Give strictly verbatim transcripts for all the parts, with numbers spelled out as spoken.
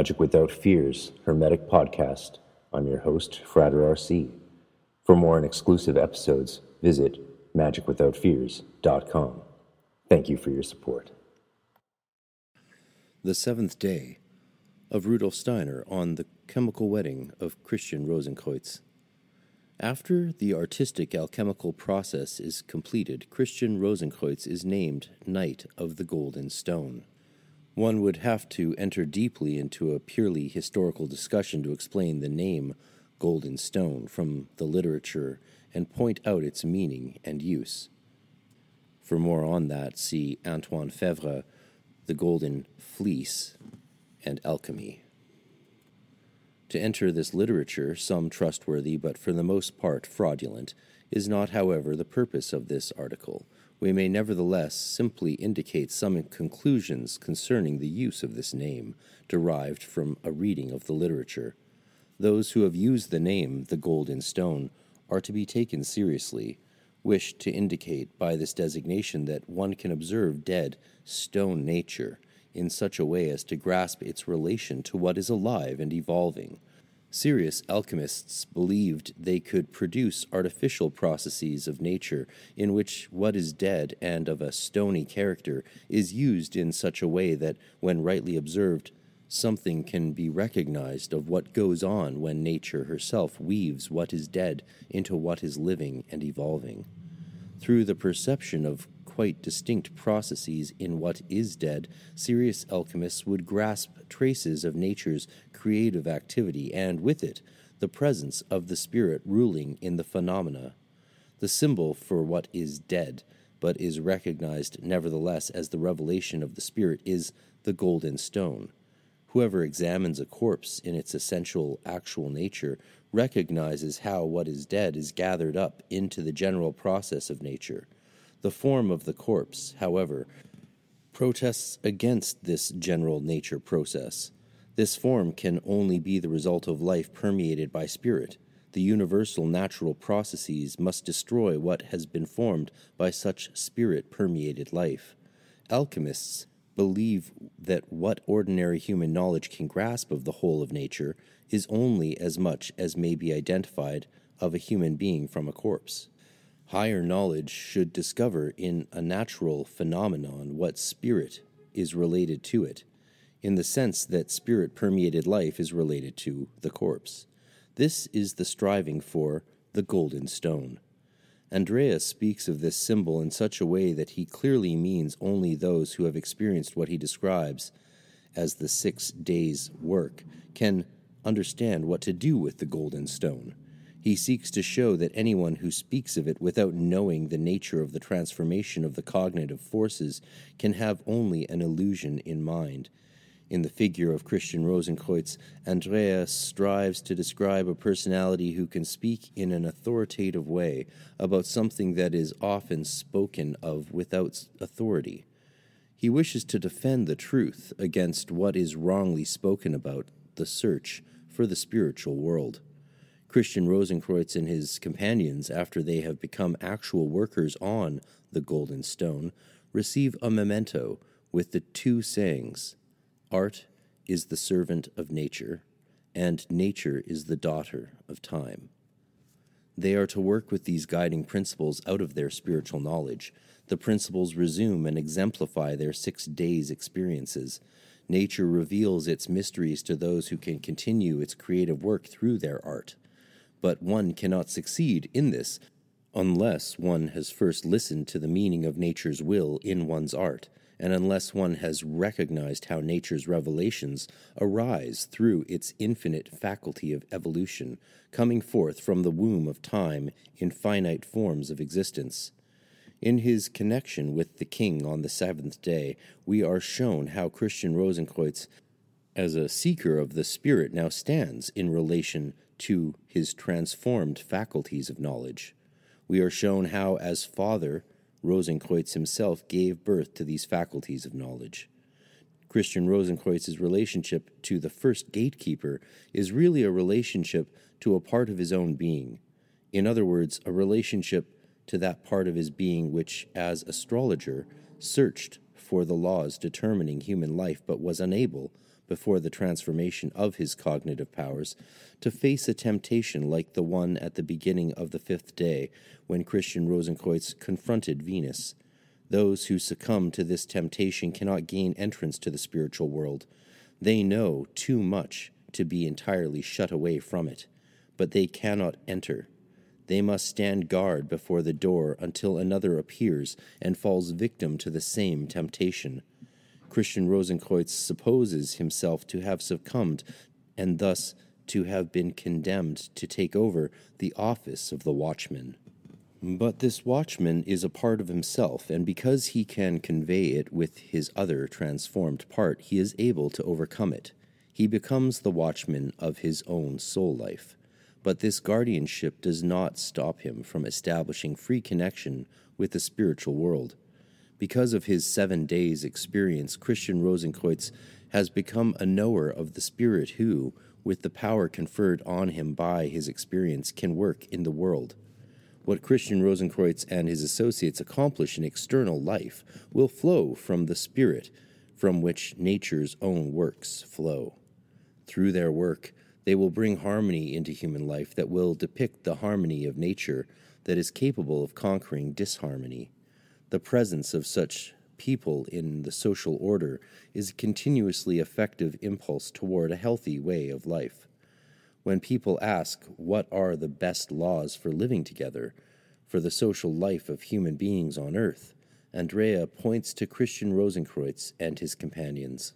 Magic Without Fears Hermetic Podcast. I'm your host, Frater R C. For more and exclusive episodes, visit magic without fears dot com. Thank you for your support. The seventh day of Rudolf Steiner on the chemical wedding of Christian Rosenkreutz. After the artistic alchemical process is completed, Christian Rosenkreutz is named Knight of the Golden Stone. One would have to enter deeply into a purely historical discussion to explain the name Golden Stone from the literature and point out its meaning and use. For more on that, see Antoine Fevre, The Golden Fleece, and Alchemy. To enter this literature, some trustworthy but for the most part fraudulent, is not, however, the purpose of this article. We may nevertheless simply indicate some conclusions concerning the use of this name, derived from a reading of the literature. Those who have used the name, the Golden Stone, are to be taken seriously, wish to indicate by this designation that one can observe dead, stone nature in such a way as to grasp its relation to what is alive and evolving. Serious alchemists believed they could produce artificial processes of nature in which what is dead and of a stony character is used in such a way that, when rightly observed, something can be recognized of what goes on when nature herself weaves what is dead into what is living and evolving. Through the perception of quite distinct processes in what is dead, serious alchemists would grasp traces of nature's creative activity and, with it, the presence of the spirit ruling in the phenomena. The symbol for what is dead, but is recognized nevertheless as the revelation of the spirit, is the golden stone. Whoever examines a corpse in its essential, actual nature recognizes how what is dead is gathered up into the general process of nature. The form of the corpse, however, protests against this general nature process. This form can only be the result of life permeated by spirit. The universal natural processes must destroy what has been formed by such spirit-permeated life. Alchemists believe that what ordinary human knowledge can grasp of the whole of nature is only as much as may be identified of a human being from a corpse. Higher knowledge should discover in a natural phenomenon what spirit is related to it, in the sense that spirit-permeated life is related to the corpse. This is the striving for the golden stone. Andreae speaks of this symbol in such a way that he clearly means only those who have experienced what he describes as the six days' work can understand what to do with the golden stone. He seeks to show that anyone who speaks of it without knowing the nature of the transformation of the cognitive forces can have only an illusion in mind. In the figure of Christian Rosenkreutz, Andreae strives to describe a personality who can speak in an authoritative way about something that is often spoken of without authority. He wishes to defend the truth against what is wrongly spoken about, the search for the spiritual world. Christian Rosenkreutz and his companions, after they have become actual workers on the Golden Stone, receive a memento with the two sayings, "Art is the servant of nature, and nature is the daughter of time." They are to work with these guiding principles out of their spiritual knowledge. The principles resume and exemplify their six days' experiences. Nature reveals its mysteries to those who can continue its creative work through their art. But one cannot succeed in this unless one has first listened to the meaning of nature's will in one's art, and unless one has recognized how nature's revelations arise through its infinite faculty of evolution, coming forth from the womb of time in finite forms of existence. In his connection with the king on the seventh day, we are shown how Christian Rosenkreutz, as a seeker of the spirit, now stands in relation to his transformed faculties of knowledge. We are shown how, as father, Rosenkreutz himself gave birth to these faculties of knowledge. Christian Rosenkreuz's relationship to the first gatekeeper is really a relationship to a part of his own being. In other words, a relationship to that part of his being which, as astrologer, searched for the laws determining human life but was unable, before the transformation of his cognitive powers, to face a temptation like the one at the beginning of the fifth day when Christian Rosenkreutz confronted Venus. Those who succumb to this temptation cannot gain entrance to the spiritual world. They know too much to be entirely shut away from it, but they cannot enter. They must stand guard before the door until another appears and falls victim to the same temptation. Christian Rosenkreutz supposes himself to have succumbed, and thus to have been condemned to take over the office of the watchman. But this watchman is a part of himself, and because he can convey it with his other transformed part, he is able to overcome it. He becomes the watchman of his own soul life. But this guardianship does not stop him from establishing free connection with the spiritual world. Because of his seven days' experience, Christian Rosenkreutz has become a knower of the spirit who, with the power conferred on him by his experience, can work in the world. What Christian Rosenkreutz and his associates accomplish in external life will flow from the spirit from which nature's own works flow. Through their work, they will bring harmony into human life that will depict the harmony of nature that is capable of conquering disharmony. The presence of such people in the social order is a continuously effective impulse toward a healthy way of life. When people ask, what are the best laws for living together, for the social life of human beings on earth, Andrea points to Christian Rosenkreutz and his companions.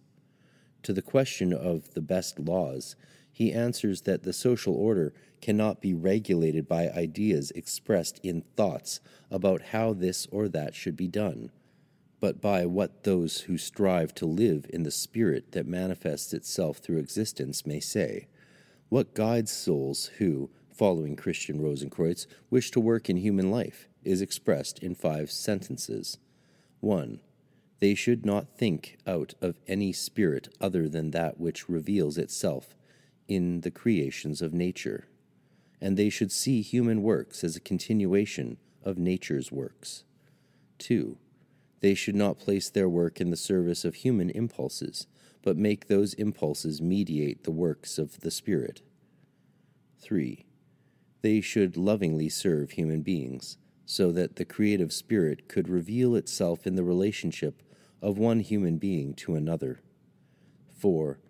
To the question of the best laws, he answers that the social order cannot be regulated by ideas expressed in thoughts about how this or that should be done, but by what those who strive to live in the spirit that manifests itself through existence may say. What guides souls who, following Christian Rosenkreutz, wish to work in human life is expressed in five sentences. One, they should not think out of any spirit other than that which reveals itself in the creations of nature, and they should see human works as a continuation of nature's works. Two, they should not place their work in the service of human impulses, but make those impulses mediate the works of the Spirit. Three, they should lovingly serve human beings, so that the creative spirit could reveal itself in the relationship of one human being to another. Four,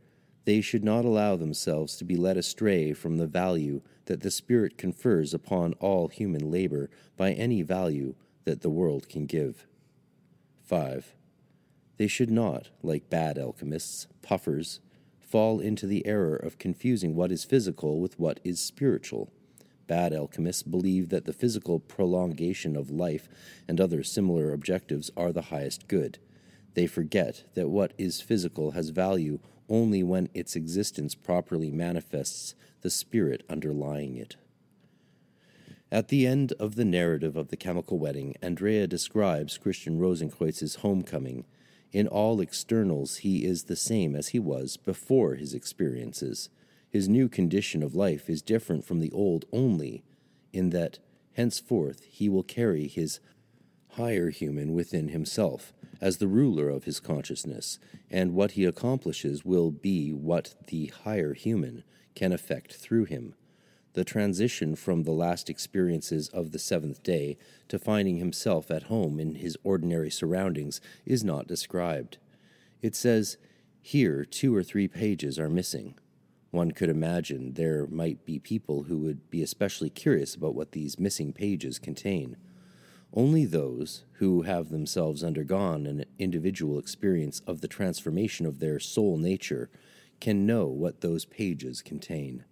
they should not allow themselves to be led astray from the value that the Spirit confers upon all human labor by any value that the world can give. Five, they should not, like bad alchemists, puffers, fall into the error of confusing what is physical with what is spiritual. Bad alchemists believe that the physical prolongation of life and other similar objectives are the highest good. They forget that what is physical has value only when its existence properly manifests the spirit underlying it. At the end of the narrative of the chemical wedding, Andrea describes Christian Rosenkreuz's homecoming. In all externals, he is the same as he was before his experiences. His new condition of life is different from the old only in that, henceforth, he will carry his higher human within himself as the ruler of his consciousness, and what he accomplishes will be what the higher human can effect through him. The transition from the last experiences of the seventh day to finding himself at home in his ordinary surroundings is not described. It says, here two or three pages are missing. One could imagine there might be people who would be especially curious about what these missing pages contain. Only those who have themselves undergone an individual experience of the transformation of their soul nature can know what those pages contain.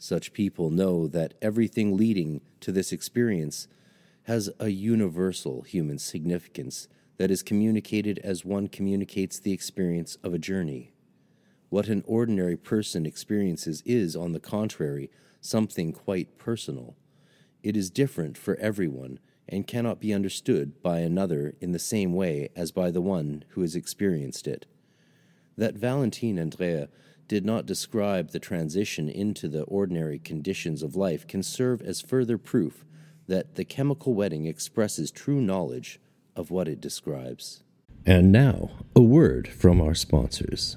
Such people know that everything leading to this experience has a universal human significance that is communicated as one communicates the experience of a journey. What an ordinary person experiences is, on the contrary, something quite personal. It is different for everyone and cannot be understood by another in the same way as by the one who has experienced it. That Valentin Andreae did not describe the transition into the ordinary conditions of life can serve as further proof that the chemical wedding expresses true knowledge of what it describes. And now, a word from our sponsors.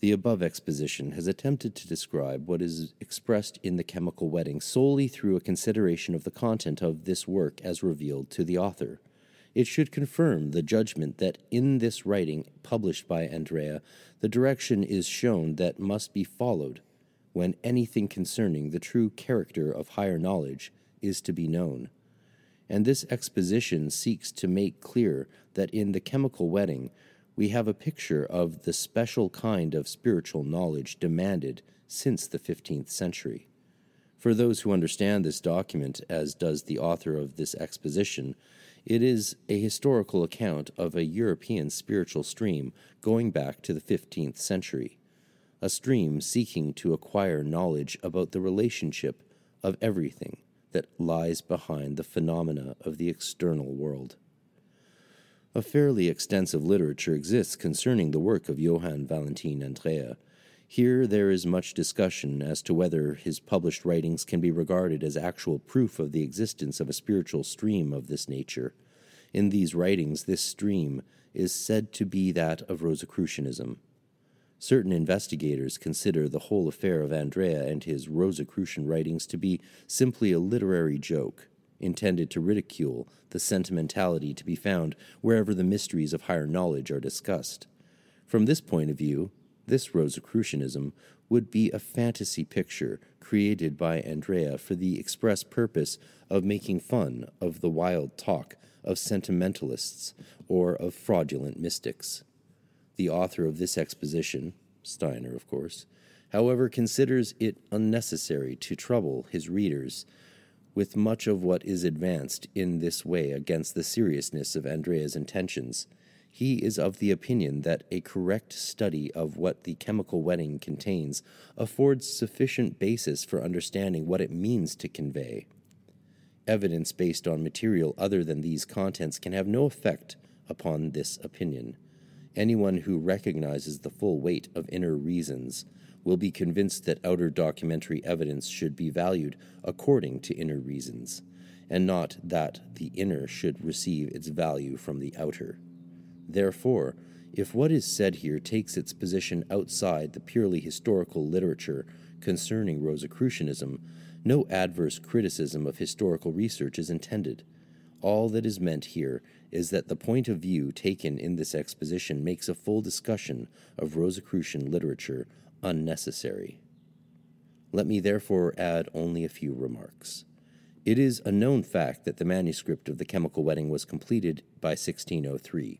The above exposition has attempted to describe what is expressed in The Chemical Wedding solely through a consideration of the content of this work as revealed to the author. It should confirm the judgment that in this writing published by Andreae, the direction is shown that must be followed when anything concerning the true character of higher knowledge is to be known. And this exposition seeks to make clear that in The Chemical Wedding, we have a picture of the special kind of spiritual knowledge demanded since the fifteenth century. For those who understand this document, as does the author of this exposition, it is a historical account of a European spiritual stream going back to the fifteenth century, a stream seeking to acquire knowledge about the relationship of everything that lies behind the phenomena of the external world. A fairly extensive literature exists concerning the work of Johann Valentin Andreae. Here there is much discussion as to whether his published writings can be regarded as actual proof of the existence of a spiritual stream of this nature. In these writings, this stream is said to be that of Rosicrucianism. Certain investigators consider the whole affair of Andreae and his Rosicrucian writings to be simply a literary joke, intended to ridicule the sentimentality to be found wherever the mysteries of higher knowledge are discussed. From this point of view, this Rosicrucianism would be a fantasy picture created by Andreae for the express purpose of making fun of the wild talk of sentimentalists or of fraudulent mystics. The author of this exposition, Steiner of course, however considers it unnecessary to trouble his readers with much of what is advanced in this way against the seriousness of Andreae's intentions. He is of the opinion that a correct study of what The Chemical Wedding contains affords sufficient basis for understanding what it means to convey. Evidence based on material other than these contents can have no effect upon this opinion. Anyone who recognizes the full weight of inner reasons will be convinced that outer documentary evidence should be valued according to inner reasons, and not that the inner should receive its value from the outer. Therefore, if what is said here takes its position outside the purely historical literature concerning Rosicrucianism, no adverse criticism of historical research is intended. All that is meant here is that the point of view taken in this exposition makes a full discussion of Rosicrucian literature unnecessary. Let me therefore add only a few remarks. It is a known fact that the manuscript of The Chemical Wedding was completed by sixteen oh three.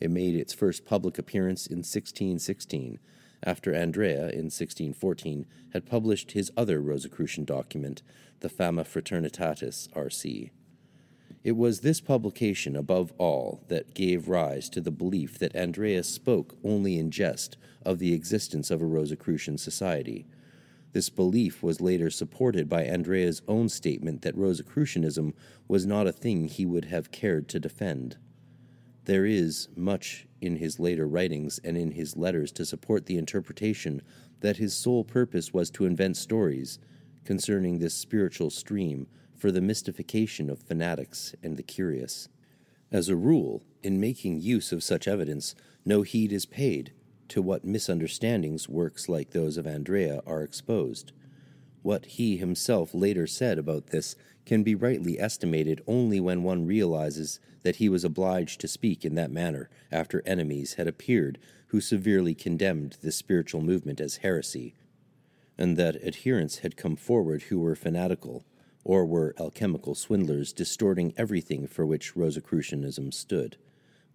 It made its first public appearance in sixteen sixteen, after Andreae in sixteen fourteen had published his other Rosicrucian document, the Fama Fraternitatis, R C. It was this publication, above all, that gave rise to the belief that Andreae spoke only in jest of the existence of a Rosicrucian society. This belief was later supported by Andreae's own statement that Rosicrucianism was not a thing he would have cared to defend. There is much in his later writings and in his letters to support the interpretation that his sole purpose was to invent stories concerning this spiritual stream for the mystification of fanatics and the curious. As a rule, in making use of such evidence, no heed is paid to what misunderstandings works like those of Andreae are exposed. What he himself later said about this can be rightly estimated only when one realizes that he was obliged to speak in that manner after enemies had appeared who severely condemned this spiritual movement as heresy, and that adherents had come forward who were fanatical, or were alchemical swindlers distorting everything for which Rosicrucianism stood.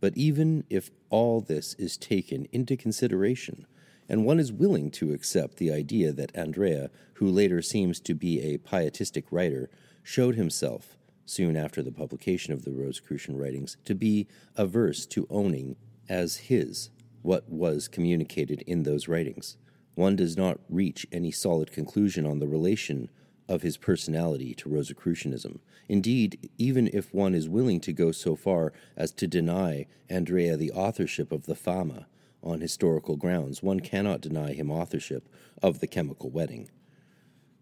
But even if all this is taken into consideration, and one is willing to accept the idea that Andreae, who later seems to be a pietistic writer, showed himself, soon after the publication of the Rosicrucian writings, to be averse to owning as his what was communicated in those writings, one does not reach any solid conclusion on the relation of his personality to Rosicrucianism. Indeed, even if one is willing to go so far as to deny Andreae the authorship of the Fama on historical grounds, one cannot deny him authorship of the chemical wedding.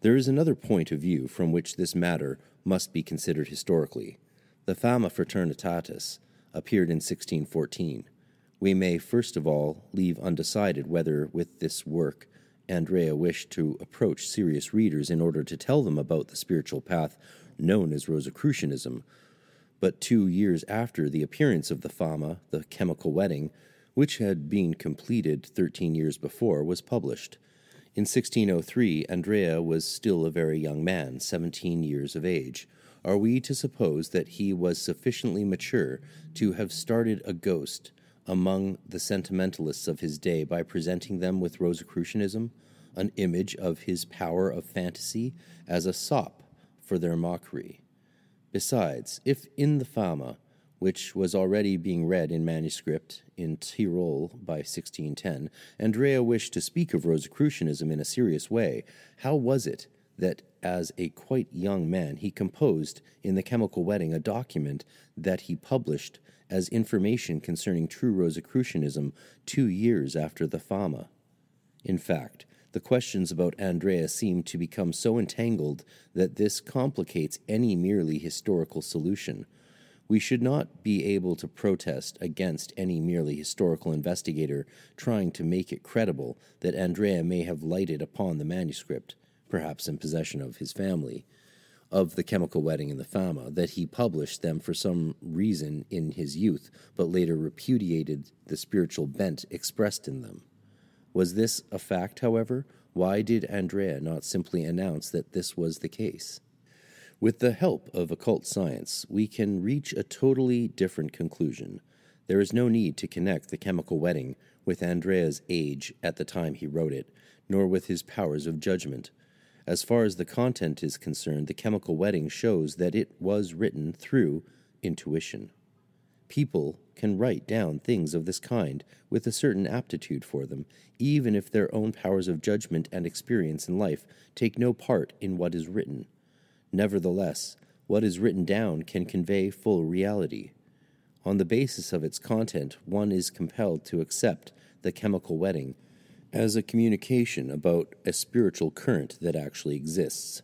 There is another point of view from which this matter must be considered historically. The Fama Fraternitatis appeared in sixteen fourteen. We may, first of all, leave undecided whether, with this work, Andreae wished to approach serious readers in order to tell them about the spiritual path known as Rosicrucianism. But two years after the appearance of the Fama, the chemical wedding, which had been completed thirteen years before, was published. In sixteen oh three, Andreae was still a very young man, seventeen years of age. Are we to suppose that he was sufficiently mature to have started a ghost among the sentimentalists of his day by presenting them with Rosicrucianism, an image of his power of fantasy, as a sop for their mockery? Besides, if in the Fama, which was already being read in manuscript in Tyrol by sixteen ten, Andreae wished to speak of Rosicrucianism in a serious way, how was it that as a quite young man he composed in the chemical wedding a document that he published as information concerning true Rosicrucianism two years after the Fama? In fact, the questions about Andreae seem to become so entangled that this complicates any merely historical solution. We should not be able to protest against any merely historical investigator trying to make it credible that Andreae may have lighted upon the manuscript, perhaps in possession of his family, of the chemical wedding and the Fama, that he published them for some reason in his youth, but later repudiated the spiritual bent expressed in them. Was this a fact, however? Why did Andreae not simply announce that this was the case? With the help of occult science, we can reach a totally different conclusion. There is no need to connect the chemical wedding with Andreae's age at the time he wrote it, nor with his powers of judgment. As far as the content is concerned, the chemical wedding shows that it was written through intuition. People can write down things of this kind with a certain aptitude for them, even if their own powers of judgment and experience in life take no part in what is written. Nevertheless, what is written down can convey full reality. On the basis of its content, one is compelled to accept the chemical wedding as a communication about a spiritual current that actually exists.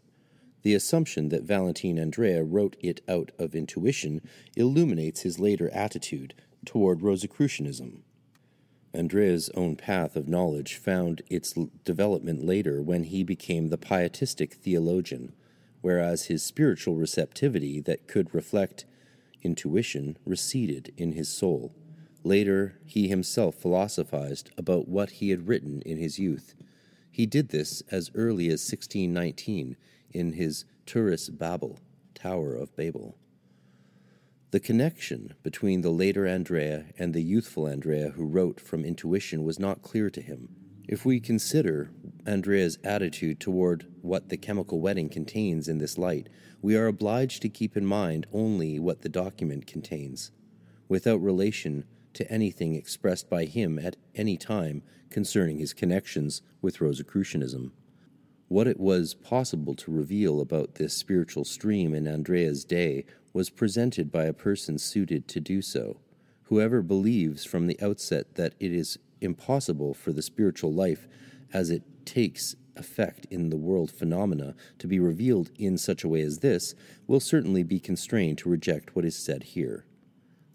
The assumption that Valentin Andreae wrote it out of intuition illuminates his later attitude toward Rosicrucianism. Andreae's own path of knowledge found its development later when he became the pietistic theologian, whereas his spiritual receptivity that could reflect intuition receded in his soul. Later, he himself philosophized about what he had written in his youth. He did this as early as sixteen nineteen in his Turris Babel, Tower of Babel. The connection between the later Andreae and the youthful Andreae who wrote from intuition was not clear to him. If we consider Andreae's attitude toward what the chemical wedding contains in this light, we are obliged to keep in mind only what the document contains, without relation to anything expressed by him at any time concerning his connections with Rosicrucianism. What it was possible to reveal about this spiritual stream in Andreae's day was presented by a person suited to do so. Whoever believes from the outset that it is impossible for the spiritual life as it takes effect in the world phenomena to be revealed in such a way as this will certainly be constrained to reject what is said here.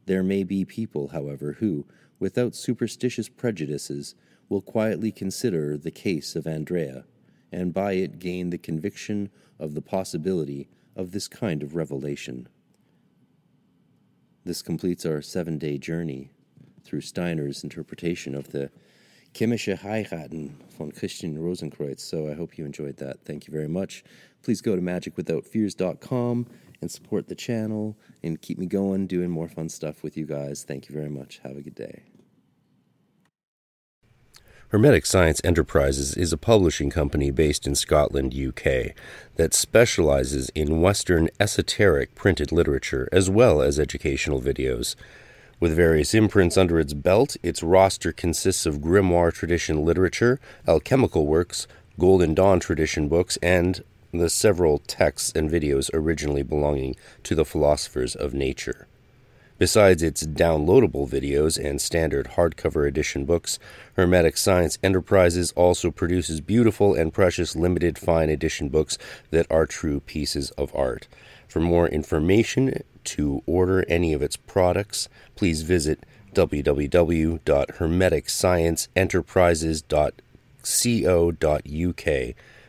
There may be people, however, who, without superstitious prejudices, will quietly consider the case of Andreae, and by it gain the conviction of the possibility of this kind of revelation. This completes our seven-day journey through Steiner's interpretation of the Chemische Heiraten von Christian Rosenkreutz, so I hope you enjoyed that. Thank you very much. Please go to magic without fears dot com and support the channel and keep me going, doing more fun stuff with you guys. Thank you very much. Have a good day. Hermetic Science Enterprises is a publishing company based in Scotland, U K, that specializes in Western esoteric printed literature as well as educational videos. With various imprints under its belt, its roster consists of grimoire tradition literature, alchemical works, Golden Dawn tradition books, and the several texts and videos originally belonging to the philosophers of nature. Besides its downloadable videos and standard hardcover edition books, Hermetic Science Enterprises also produces beautiful and precious limited fine edition books that are true pieces of art. For more information, to order any of its products, please visit w w w dot hermetic science enterprises dot co dot u k.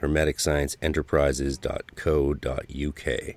hermetic science enterprises dot co dot u k.